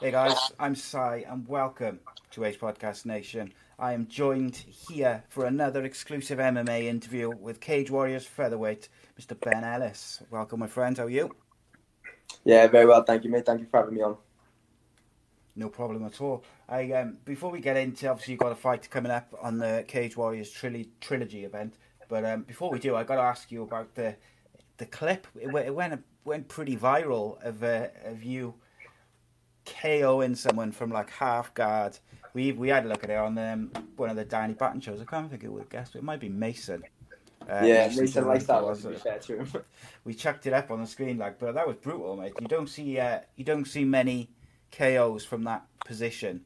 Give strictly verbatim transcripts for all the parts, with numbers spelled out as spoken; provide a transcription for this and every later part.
Hey guys, I'm Sai and welcome to ACE Podcast Nation. I am joined here for another exclusive M M A interview with Cage Warriors featherweight, Mister Ben Ellis. Welcome my friend, how are you? Yeah, very well, thank you mate, thank you for having me on. No problem at all. I um, before we get into, obviously you've got a fight coming up on the Cage Warriors Tril- Trilogy event, but um, before we do, I've got to ask you about the the clip. It went, it went, went pretty viral of, uh, of you KOing someone from like half guard. We we had a look at it on um, one of the Danny Batten shows. I can't think who would guess. It might be Mason. Uh, yeah, Mason likes that one. To be fair to him. We chucked it up on the screen, like, but that was brutal, mate. You don't see uh, you don't see many K Os from that position.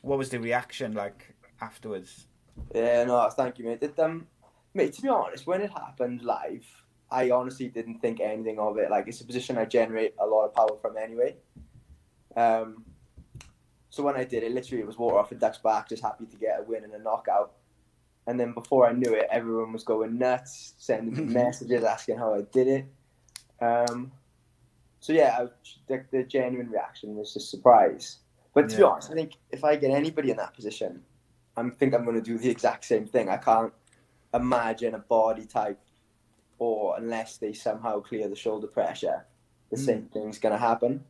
What was the reaction like afterwards? Yeah, no, thank you, mate. It, um, mate, to be honest, when it happened live, I honestly didn't think anything of it. Like, it's a position I generate a lot of power from anyway. Um, so when I did it, literally it was water off a duck's back, just happy to get a win and a knockout. And then before I knew it, everyone was going nuts, sending me messages asking how I did it. Um, so yeah, I, the, the genuine reaction was just surprise. But to yeah. be honest, I think if I get anybody in that position, I think I'm going to do the exact same thing. I can't imagine a body type, or unless they somehow clear the shoulder pressure, the mm. same thing's going to happen.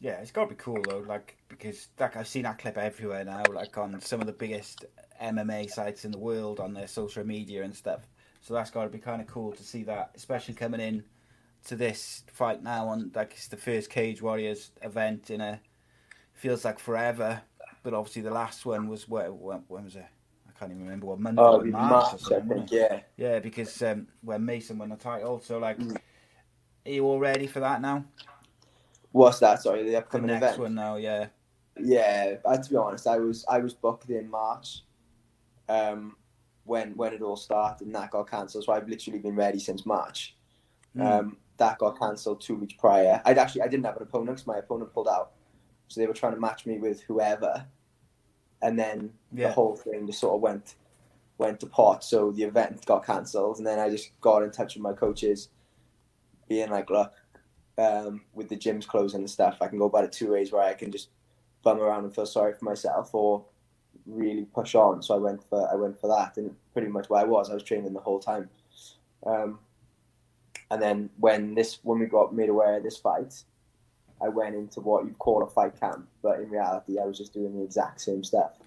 Yeah, it's got to be cool though, like because like I've seen that clip everywhere now, like on some of the biggest M M A sites in the world, on their social media and stuff. So that's got to be kind of cool to see that, especially coming in to this fight now on like it's the first Cage Warriors event in a feels like forever, but obviously the last one was when, when was it? I can't even remember what month. Oh, it was March, March or something, I think, yeah, yeah, because um, when Mason won the title, so like, mm. are you all ready for that now? What's that? Sorry, the upcoming event. The next one now, yeah. Yeah, I, to be honest, I was I was booked in March, um, when when it all started, and that got cancelled. So I've literally been ready since March. Mm. Um, that got cancelled two weeks prior. I'd actually I didn't have an opponent because my opponent pulled out, so they were trying to match me with whoever, and then yeah. the whole thing just sort of went went to pot. So the event got cancelled, and then I just got in touch with my coaches, being like, look. Um, with the gyms closing and stuff, I can go about it two ways, where I can just bum around and feel sorry for myself, or really push on. So I went for I went for that, and pretty much where I was, I was training the whole time. Um, and then when this when we got made aware of this fight, I went into what you'd call a fight camp, but in reality, I was just doing the exact same stuff.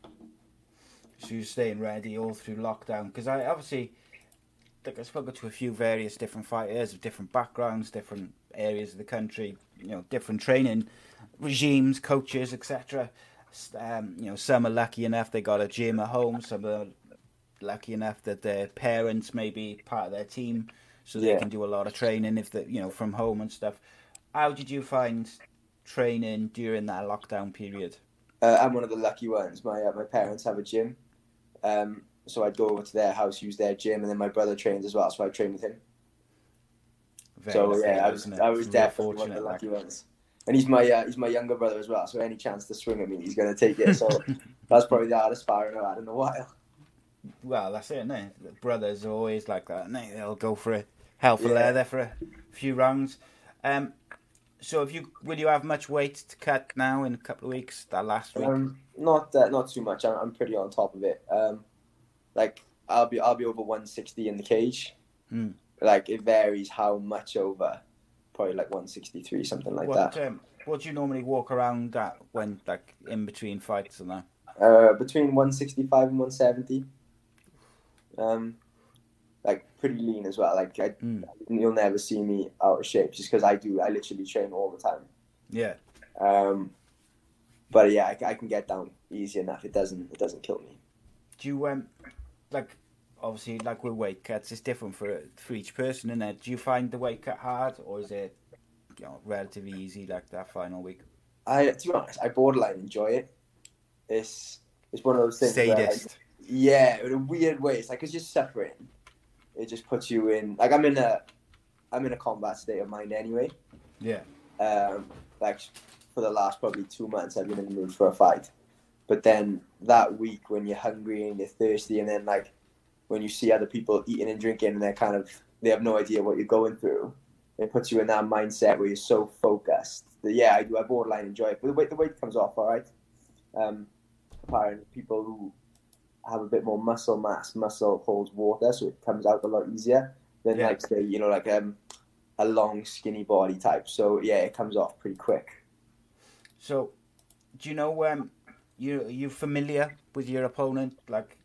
So you're staying ready all through lockdown, because I obviously, like, I've spoken to a few various different fighters of different backgrounds, different areas of the country, you know, different training regimes, coaches, et cetera. Um, you know, some are lucky enough they got a gym at home. Some are lucky enough that their parents may be part of their team, so they yeah. can do a lot of training if they, you know, from home and stuff. How did you find training during that lockdown period? Uh, I'm one of the lucky ones. My uh, my parents have a gym, um, so I'd go over to their house, use their gym, and then my brother trains as well, so I trained with him. Very so insane, yeah, I was I was definitely one of the lucky ones, and he's my uh, he's my younger brother as well. So any chance to swing at me, he's going to take it. So that's probably the hardest sparring I've had in a while. Well, that's it, isn't it? Brothers are always like that, and they'll go for a hell for yeah. leather there for a few rounds. Um, so if you will you have much weight to cut now in a couple of weeks? That last week, um, not uh, not too much. I'm, I'm pretty on top of it. Um, like I'll be I'll be over one sixty in the cage. Hmm. Like, it varies how much over, probably like one sixty-three, something like what, that. Um, what do you normally walk around at when, like, in between fights and that? Uh, between one sixty-five and one seventy. Um, like, pretty lean as well. Like, I, mm. you'll never see me out of shape just because I do, I literally train all the time. Yeah. Um, but yeah, I, I can get down easy enough. It doesn't it doesn't kill me. Do you um like obviously like with weight cuts, it's different for for each person, isn't it? Do you find the weight cut hard, or is it, you know, relatively easy like that final week? I to be honest, I borderline enjoy it. It's it's one of those things. Sadist. Where, yeah, in a weird way, it's like it's just separating. It just puts you in like I'm in a I'm in a combat state of mind anyway. Yeah. Um, like for the last probably two months, I've been in the mood for a fight. But then that week when you're hungry and you're thirsty, and then like when you see other people eating and drinking and they're kind of they have no idea what you're going through, it puts you in that mindset where you're so focused. That, yeah, I do. I borderline enjoy it, but the weight the weight comes off all right. Um, apparently people who have a bit more muscle mass, muscle holds water, so it comes out a lot easier than yeah. like say you know like um. a long, skinny body type. So, yeah, it comes off pretty quick. So, do you know, um, you, you familiar with your opponent, like,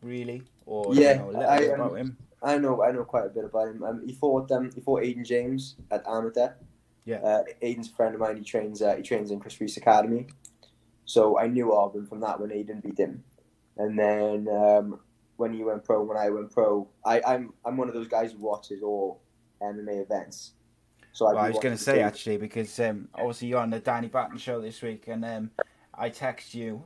really? Or, yeah, you know, a little I, bit about um, him? I know I know quite a bit about him. Um, he fought um, he fought Aiden James at Amateur. Yeah. Uh, Aiden's a friend of mine. He trains uh, he trains in Chris Reese Academy. So, I knew of him from that when Aiden beat him. And then, um, when he went pro, when I went pro, I, I'm, I'm one of those guys who watches all M M A events. So well, I was going to say actually, because um, obviously you're on the Danny Batten show this week, and um, I texted you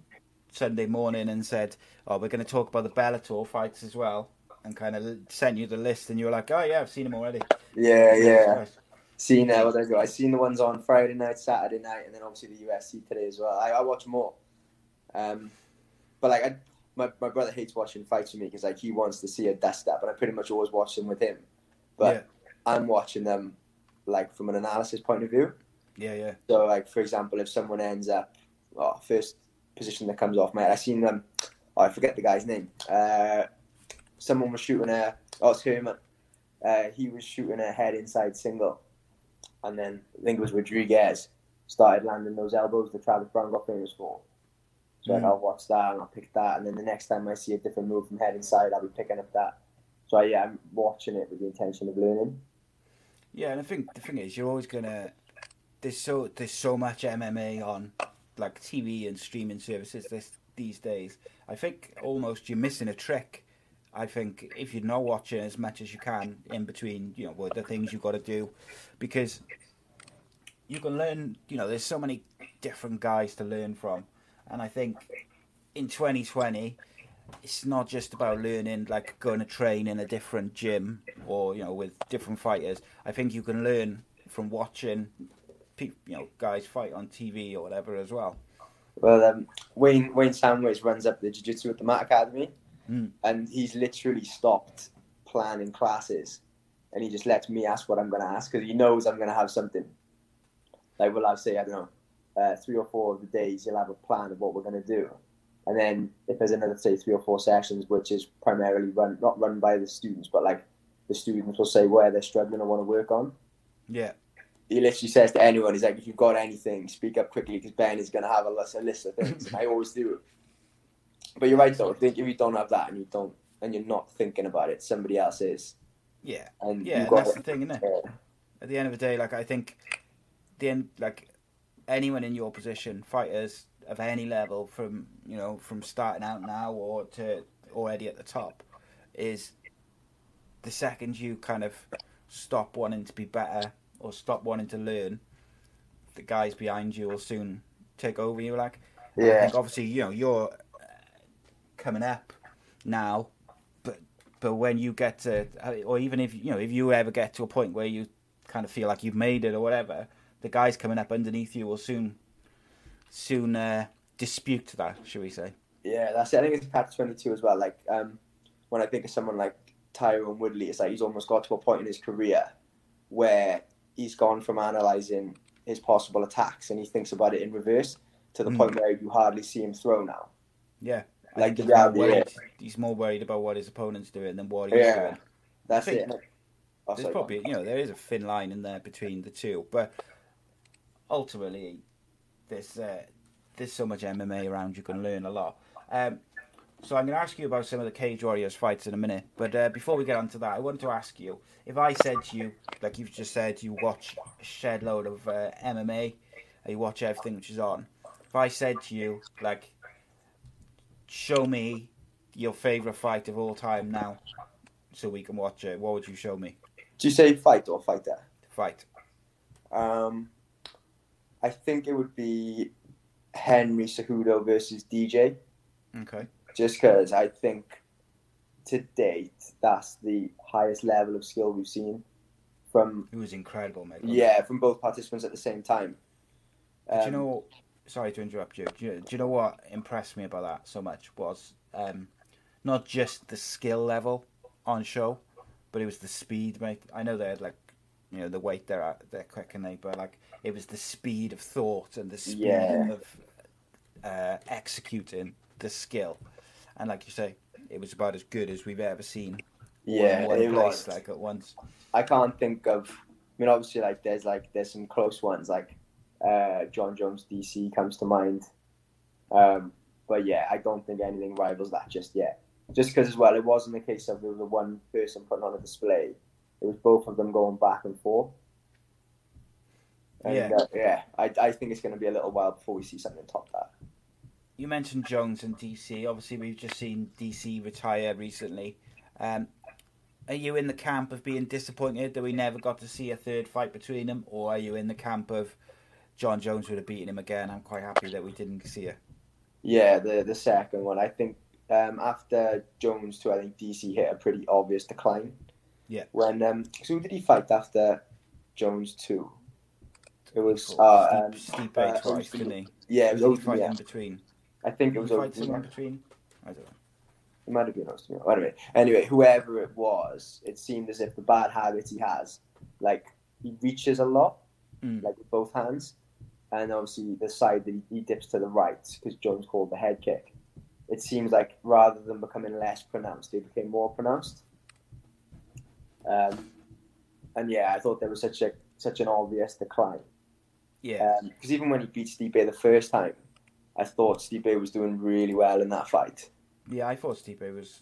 Sunday morning and said, "Oh, we're going to talk about the Bellator fights as well," and kind of sent you the list, and you were like, "Oh yeah, I've seen them already." Yeah, yeah. Seen that? Well, there you go. I seen the ones on Friday night, Saturday night, and then obviously the U S C today as well. I, I watch more, um, but like I, my my brother hates watching fights with me because like he wants to see a dust up, and I pretty much always watch them with him. But yeah. I'm watching them, like, from an analysis point of view. Yeah, yeah. So, like, for example, if someone ends up, oh, first position that comes off, mate, I seen them, oh, I forget the guy's name. Uh, someone was shooting a, oh, it's Herman. Uh, he was shooting a head inside single. And then, I think it was Rodriguez, started landing those elbows that Travis Browne got famous for. So, mm-hmm. like, I'll watch that and I'll pick that. And then the next time I see a different move from head inside, I'll be picking up that. So, yeah, I'm watching it with the intention of learning. Yeah, and I think the thing is, you're always gonna. There's so there's so much M M A on, like T V and streaming services this, these days. I think almost you're missing a trick. I think if you're not watching as much as you can in between, you know, the things you've got to do, because you can learn. You know, there's so many different guys to learn from, and I think in twenty twenty. It's not just about learning, like going to train in a different gym or, you know, with different fighters. I think you can learn from watching, people, you know, guys fight on T V or whatever as well. Well, um, Wayne Wayne Samways runs up the jiu-jitsu at the Mat Academy, mm. and he's literally stopped planning classes, and he just lets me ask what I'm going to ask because he knows I'm going to have something. Like, well, I'll say, I don't know, uh, three or four of the days you'll have a plan of what we're going to do. And then if there's another, say, three or four sessions, which is primarily run not run by the students, but, like, the students will say where they're struggling or want to work on. Yeah. He literally says to anyone, he's like, if you've got anything, speak up quickly because Ben is going to have a list, a list of things. And I always do. But you're right, though. If you don't have that and, you don't, and you're not thinking about it, somebody else is. Yeah. And yeah, that's it. The thing, isn't it? Yeah. At the end of the day, like, I think the end, like anyone in your position, fighters – of any level, from you know from starting out now or to already at the top, is the second you kind of stop wanting to be better or stop wanting to learn, the guys behind you will soon take over you. Like, yeah, I think obviously you know you're coming up now, but but when you get to, or even if you know if you ever get to a point where you kind of feel like you've made it or whatever, the guys coming up underneath you will soon. Soon uh, dispute that, should we say? Yeah, that's it. I think it's part twenty-two as well. Like um, when I think of someone like Tyrone Woodley, it's like he's almost got to a point in his career where he's gone from analysing his possible attacks and he thinks about it in reverse to the mm. point where you hardly see him throw now. Yeah, like he's, the more worried, he's more worried about what his opponent's doing than what he's yeah, doing. That's it. Oh, there's sorry, probably you know there is a thin line in there between the two, but ultimately. There's, uh, there's so much M M A around, you can learn a lot. Um, so I'm going to ask you about some of the Cage Warriors fights in a minute. But uh, before we get on to that, I wanted to ask you, if I said to you, like you've just said, you watch a shed load of uh, M M A, you watch everything which is on, if I said to you, like, show me your favourite fight of all time now so we can watch it, what would you show me? Do you say fight or fighter? Fight. Um, I think it would be Henry Cejudo versus D J. Okay. Just because I think to date that's the highest level of skill we've seen from. It was incredible, mate. Yeah, from both participants at the same time. Um, do you know? Sorry to interrupt you. Do, you. do you know what impressed me about that so much was um, not just the skill level on show, but it was the speed, mate. I know they had like, you know, the weight they're at, they're quick and they, but like it was the speed of thought and the speed yeah. of uh, executing the skill, and like you say, it was about as good as we've ever seen. Yeah, one, one it place, was like at once. I can't think of. I mean, obviously, like there's like there's some close ones like uh, John Jones, D C comes to mind. Um, but yeah, I don't think anything rivals that just yet. Just because as well, it wasn't the case of there was the one person putting on a display. It was both of them going back and forth. And, yeah, uh, yeah. I I think it's going to be a little while before we see something top that. You mentioned Jones and D C. Obviously, we've just seen D C retire recently. Um, are you in the camp of being disappointed that we never got to see a third fight between them, or are you in the camp of John Jones would have beaten him again? I'm quite happy that we didn't see it. Yeah, the the second one. I think um, after Jones too, I think D C hit a pretty obvious decline. Yeah. When um, so who did he fight after Jones two? It was uh, Stipe uh, twice, didn't he? Yeah, it was always yeah. in between. I think it was over between. I don't know. It might have been honest to me. Anyway, anyway, whoever it was, it seemed as if the bad habit he has, like he reaches a lot, mm. like with both hands, and obviously the side that he dips to the right because Jones called the head kick. It seems like rather than becoming less pronounced, they became more pronounced. Um, and yeah, I thought there was such a such an obvious decline. Yeah, because um, even when he beat Stipe the first time, I thought Stipe was doing really well in that fight. Yeah, I thought Stipe was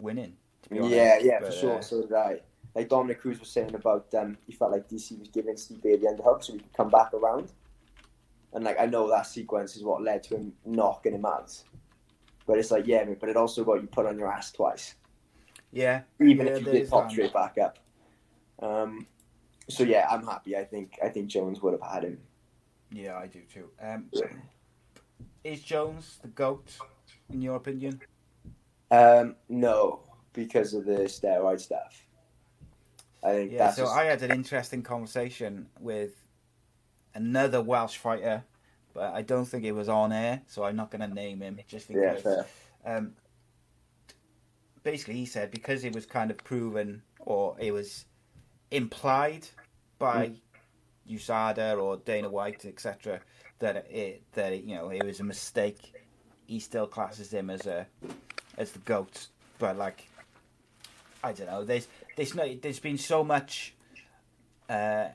winning, to be honest. Yeah, yeah, but, for sure. Uh... So did I. Like Dominic Cruz was saying about, um, he felt like D C was giving Stipe the underhook so he could come back around. And like I know that sequence is what led to him knocking him out. But it's like, yeah, but it also got you put on your ass twice. Yeah. Even yeah, if you did pop that. Straight back up. Um, so yeah, I'm happy. I think I think Jones would have had him. Yeah, I do too. Um, yeah. Is Jones the GOAT, in your opinion? Um, no, because of the steroid stuff. I think yeah, that's so just... I had an interesting conversation with another Welsh fighter, but I don't think it was on air, so I'm not going to name him, just in yeah, case. Fair. Um, basically, he said because it was kind of proven, or it was implied by mm. U S A D A or Dana White, et cetera, that it that it, you know it was a mistake. He still classes him as a as the GOAT, but like I don't know. There's there's no there's been so much uh,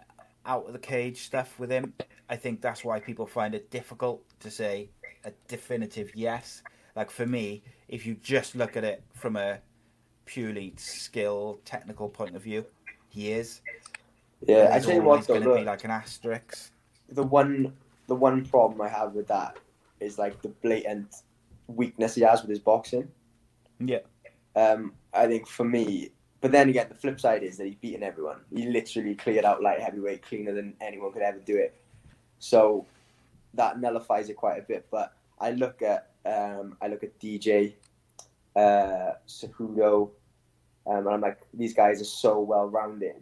out of the cage stuff with him. I think that's why people find it difficult to say a definitive yes. Like for me, if you just look at it from a purely skill technical point of view, he is. Yeah, I tell you what, though, going to be like an asterisk. The one. The one problem I have with that is like the blatant weakness he has with his boxing. Yeah. Um, I think for me, but then again, the flip side is that he's beaten everyone. He literally cleared out light heavyweight cleaner than anyone could ever do it. So that nullifies it quite a bit. But I look at um, I look at D J, uh, Cejudo, um, and I'm like, these guys are so well rounded.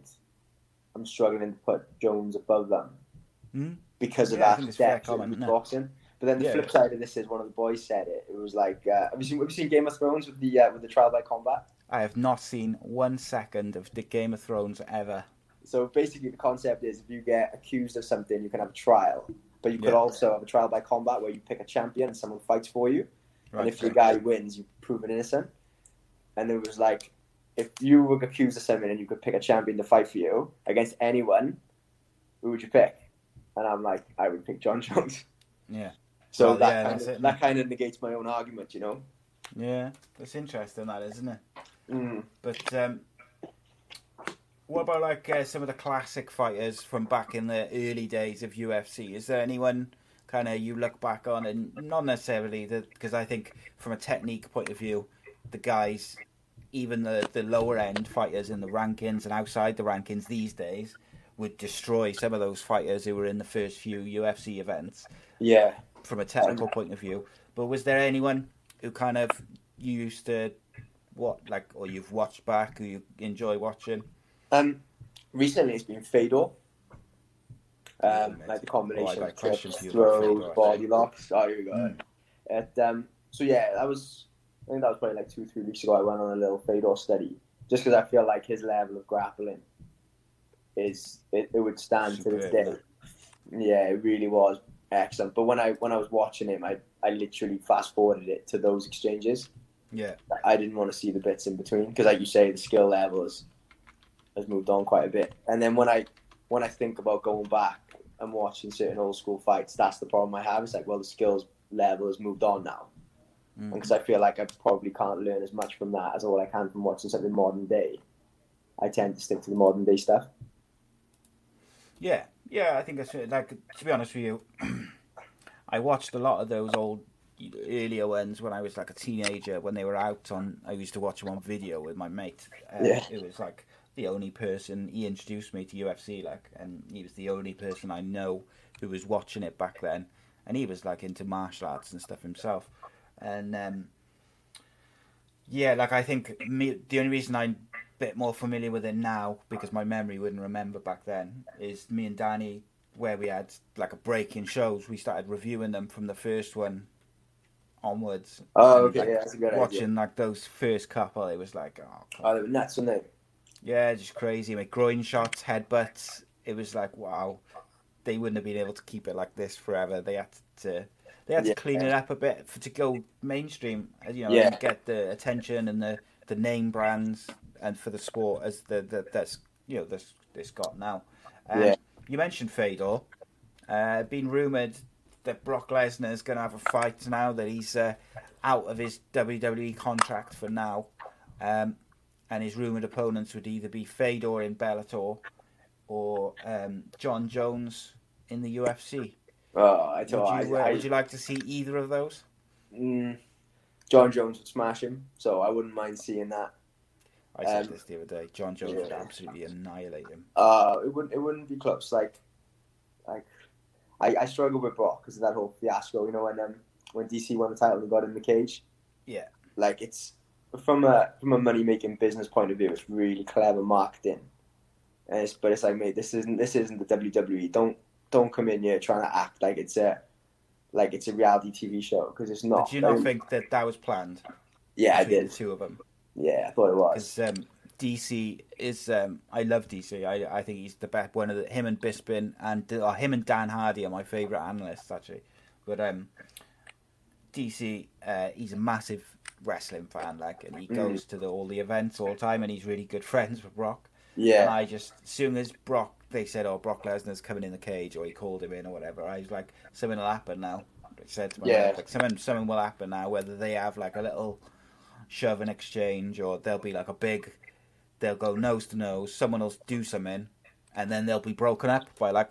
I'm struggling to put Jones above them. Hmm. Because of yeah, that depth in no. boxing. But then the yeah, flip side of this is one of the boys said it. It was like, uh, have you seen have you seen Game of Thrones with the uh, with the trial by combat? I have not seen one second of the Game of Thrones ever. So basically, the concept is if you get accused of something, you can have a trial, but you yeah. could also have a trial by combat where you pick a champion and someone fights for you, right, and if the guy wins, you've proven innocent. And it was like, if you were accused of something and you could pick a champion to fight for you against anyone, who would you pick? And I'm like, I would pick John Jones. Yeah. So well, that, yeah, kind of, it, that kind of negates my own argument, you know? Yeah. That's interesting, that, isn't it? Mm. But um, what about like uh, some of the classic fighters from back in the early days of U F C? Is there anyone kind of you look back on, and not necessarily the, because I think from a technique point of view, the guys, even the, the lower end fighters in the rankings and outside the rankings these days, would destroy some of those fighters who were in the first few U F C events. Yeah. From a technical point of view. But was there anyone who kind of you used to what like or you've watched back, who you enjoy watching? Um, recently it's been Fedor. Um, like the combination oh, of trips, throws, body locks. Oh, here we go. Mm. And, um, so yeah, that was. I think that was probably like two, three weeks ago. I went on a little Fedor study just because I feel like his level of grappling is it, it would stand Super, to this day. Man. Yeah, it really was excellent. But when I when I was watching him, I, I literally fast forwarded it to those exchanges. Yeah, I didn't want to see the bits in between because, like you say, the skill level has has moved on quite a bit. And then when I when I think about going back and watching certain old school fights, that's the problem I have. It's like, well, the skills level has moved on now. Mm-hmm. Because I feel like I probably can't learn as much from that as all I can from watching something modern day. I tend to stick to the modern day stuff. Yeah, yeah, I think that's it. Like, to be honest with you, I watched a lot of those old earlier ones when I was like a teenager, when they were out on, I used to watch them on video with my mate. Uh, yeah. It was like the only person, he introduced me to U F C, like, and he was the only person I know who was watching it back then. And he was like into martial arts and stuff himself. And um, yeah, like I think me, the only reason I'm a bit more familiar with it now, because my memory wouldn't remember back then, is me and Danny, where we had like a break in shows, we started reviewing them from the first one onwards. Oh, okay, like, yeah, that's a good watching idea. Like those first couple, it was like, oh, oh they were nuts, weren't they? Yeah, just crazy. Like groin shots, headbutts. It was like, wow, they wouldn't have been able to keep it like this forever. They had to, they had yeah. to clean it up a bit for, to go mainstream. You know, yeah. and get the attention and the, the name brands and for the sport as the, the that's you know that's it's got now. Um, yeah. You mentioned Fedor. Uh, been rumored that Brock Lesnar is going to have a fight now. That he's uh, out of his W W E contract for now. Um, And his rumoured opponents would either be Fedor in Bellator or um, John Jones in the U F C. Oh, I thought would you, I, I, uh, would you like to see either of those? Mm, John Jones would smash him, so I wouldn't mind seeing that. I said um, this the other day. John Jones yeah. would absolutely annihilate him. Uh, it wouldn't. It wouldn't be close. Like, like I, I struggle with Brock because of that whole fiasco. You know, when um, when D C won the title and got in the cage. Yeah. Like it's. From a from a money making business point of view, it's really clever marketing, and it's, but it's like, mate, this isn't this isn't the W W E. Don't don't come in here trying to act like it's a like it's a reality T V show because it's not. But do you not think that that was planned? Yeah, I did. The two of them. Yeah, I thought it was. Because um, D C is, um, I love D C. I I think he's the best. One of the, him and Bisping and uh, him and Dan Hardy are my favorite analysts actually. But um, D C, uh, he's a massive wrestling fan, like, and he goes mm. to the, all the events all the time, and he's really good friends with Brock. Yeah. And I just, as soon as Brock, they said, oh, Brock Lesnar's coming in the cage, or he called him in, or whatever, I was like, something will happen now. I said to my yeah. wife, like, something, something will happen now, whether they have, like, a little shove and exchange, or there'll be, like, a big, they'll go nose to nose, someone will do something, and then they'll be broken up by, like,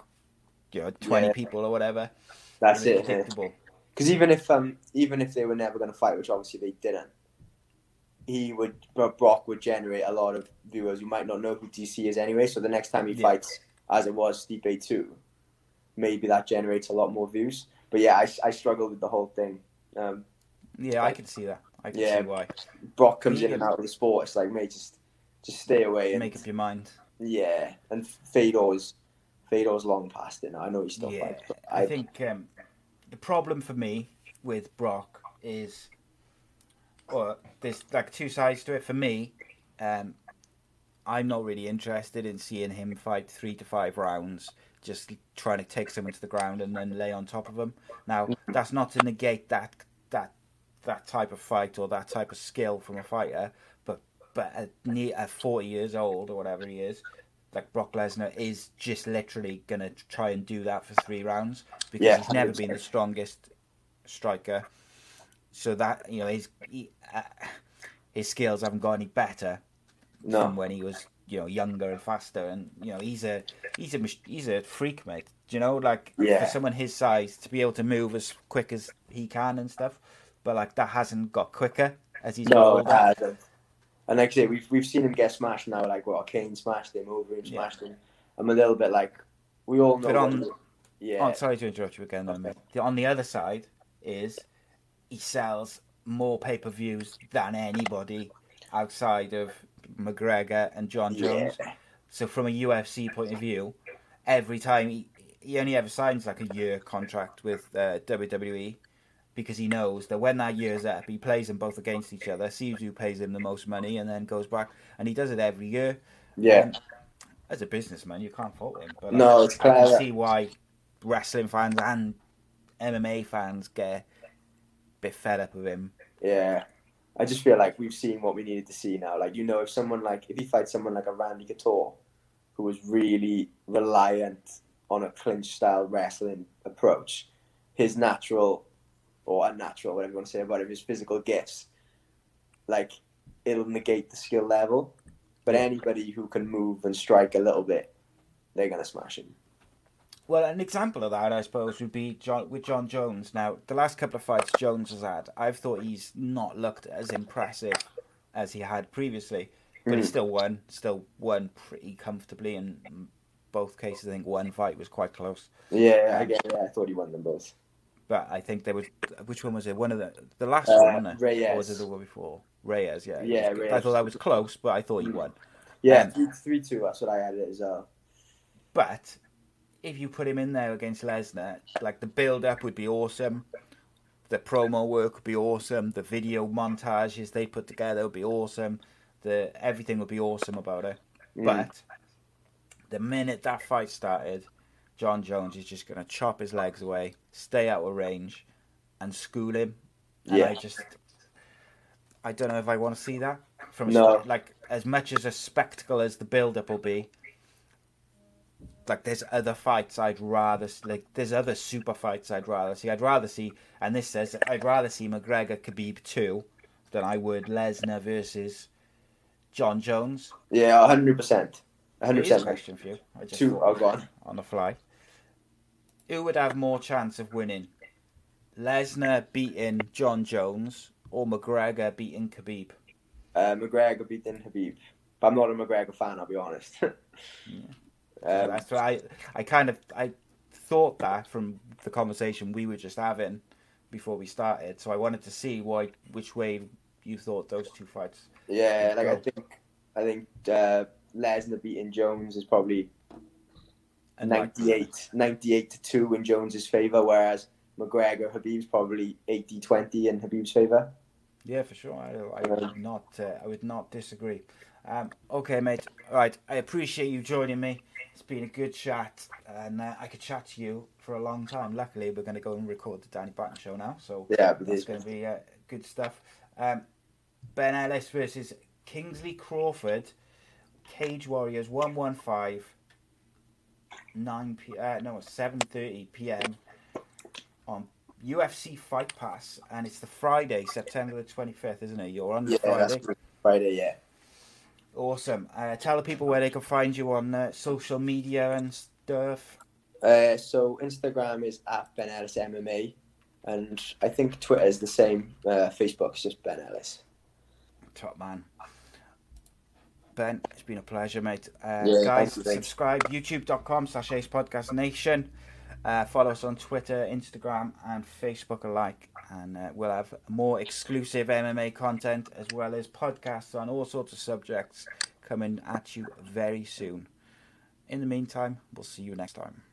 you know, twenty yeah. people or whatever. That's and it. Predictable. Because even if um even if they were never going to fight, which obviously they didn't, he would Brock would generate a lot of viewers who might not know who D C is anyway. So the next time he yeah. fights, as it was Stipe two, maybe that generates a lot more views. But yeah, I, I struggled with the whole thing. Um, yeah, like, I can see that. I can yeah, see why Brock comes he in can... and out of the sport. It's like, mate, just just stay away. And, make up your mind. Yeah, and Fedor's Fedor's long past it now. I know he's still yeah, fights. I, I think. Um, The problem for me with Brock is, or there's like two sides to it. For me, um, I'm not really interested in seeing him fight three to five rounds, just trying to take someone to the ground and then lay on top of them. Now, that's not to negate that that that type of fight or that type of skill from a fighter, but but at, near, at forty years old or whatever he is, like Brock Lesnar is just literally going to try and do that for three rounds because yeah, he's never been the strongest striker. So that, you know, his, he, uh, his skills haven't got any better no. from when he was you know, younger and faster, and you know, he's a he's a he's a freak, mate. Do you know, like yeah. for someone his size to be able to move as quick as he can and stuff, but like that hasn't got quicker as he's no, got older. It and like I say, we've we've seen him get smashed now, like what Kane smashed him, Overeem smashed yeah. him. I'm a little bit like we all know. But on, yeah, oh, sorry to interrupt you again, okay. mate. On the other side is he sells more pay per views than anybody outside of McGregor and John Jones. Yeah. So from a U F C point of view, every time he, he only ever signs like a year contract with uh, W W E, because he knows that when that year's up, he plays them both against each other, sees who pays him the most money, and then goes back. And he does it every year. Yeah. Um, as a businessman, you can't fault him. But no, like, it's clear. I can see why wrestling fans and M M A fans get a bit fed up with him. Yeah. I just feel like we've seen what we needed to see now. Like, you know, if someone like, if he fights someone like a Randy Couture, who was really reliant on a clinch-style wrestling approach, his natural, or unnatural, whatever you want to say about him, his physical gifts, like, it'll negate the skill level. But anybody who can move and strike a little bit, they're going to smash him. Well, an example of that, I suppose, would be John, with John Jones. Now, the last couple of fights Jones has had, I've thought he's not looked as impressive as he had previously. But mm. he still won. Still won pretty comfortably in both cases. I think one fight was quite close. Yeah, um, I, guess, yeah I thought he won them both. But I think there was... Which one was it? One of the... The last uh, one, wasn't it? Reyes. Or was it the one before? Reyes, yeah. Yeah, was, Reyes. I thought that was close, but I thought he mm. won. Yeah, um, three two, that's what I had it as well. But... if you put him in there against Lesnar, like the build-up would be awesome. The promo work would be awesome. The video montages they put together would be awesome. The everything would be awesome about it. Mm. But the minute that fight started, John Jones is just going to chop his legs away, stay out of range, and school him. And yeah. I just, I don't know if I want to see that. From no. start, like as much as a spectacle as the build-up will be. Like, there's other fights I'd rather... Like, there's other super fights I'd rather see. I'd rather see... And this says, I'd rather see McGregor Khabib two than I would Lesnar versus John Jones. Yeah, one hundred percent. one hundred percent. Here's a question for you. I just two, I've gone. On the fly. Who would have more chance of winning? Lesnar beating John Jones or McGregor beating Khabib? Uh, McGregor beating Khabib. But I'm not a McGregor fan, I'll be honest. yeah. Um, that's what I, I kind of I thought that from the conversation we were just having before we started. So I wanted to see why which way you thought those two fights. Yeah, like go. I think I think uh, Lesnar beating Jones is probably ninety-eight to two in Jones's favour, whereas McGregor Khabib's probably eighty twenty in Khabib's favour. Yeah, for sure. I, I would not uh, I would not disagree. Um, okay, mate. All right, I appreciate you joining me. It's been a good chat, and uh, I could chat to you for a long time. Luckily, we're going to go and record the Danny Batten show now, so yeah, that's going to be uh, good stuff. Um, Ben Ellis versus Kingsley Crawford, Cage Warriors, one fifteen, nine p- uh, no, seven thirty p.m. on U F C Fight Pass, and it's the Friday, September the twenty-fifth, isn't it? You're on the yeah, Friday. That's Friday, yeah. Awesome. Uh, tell the people where they can find you on uh, social media and stuff. Uh, so Instagram is at Ben Ellis M M A, and I think Twitter is the same. Uh, Facebook is just Ben Ellis. Top man. Ben, it's been a pleasure, mate. Uh, yeah, guys, subscribe, youtube.com slash Ace Podcast Nation. Uh, follow us on Twitter, Instagram, and Facebook alike. And uh, we'll have more exclusive M M A content as well as podcasts on all sorts of subjects coming at you very soon. In the meantime, we'll see you next time.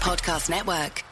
Podcast Network.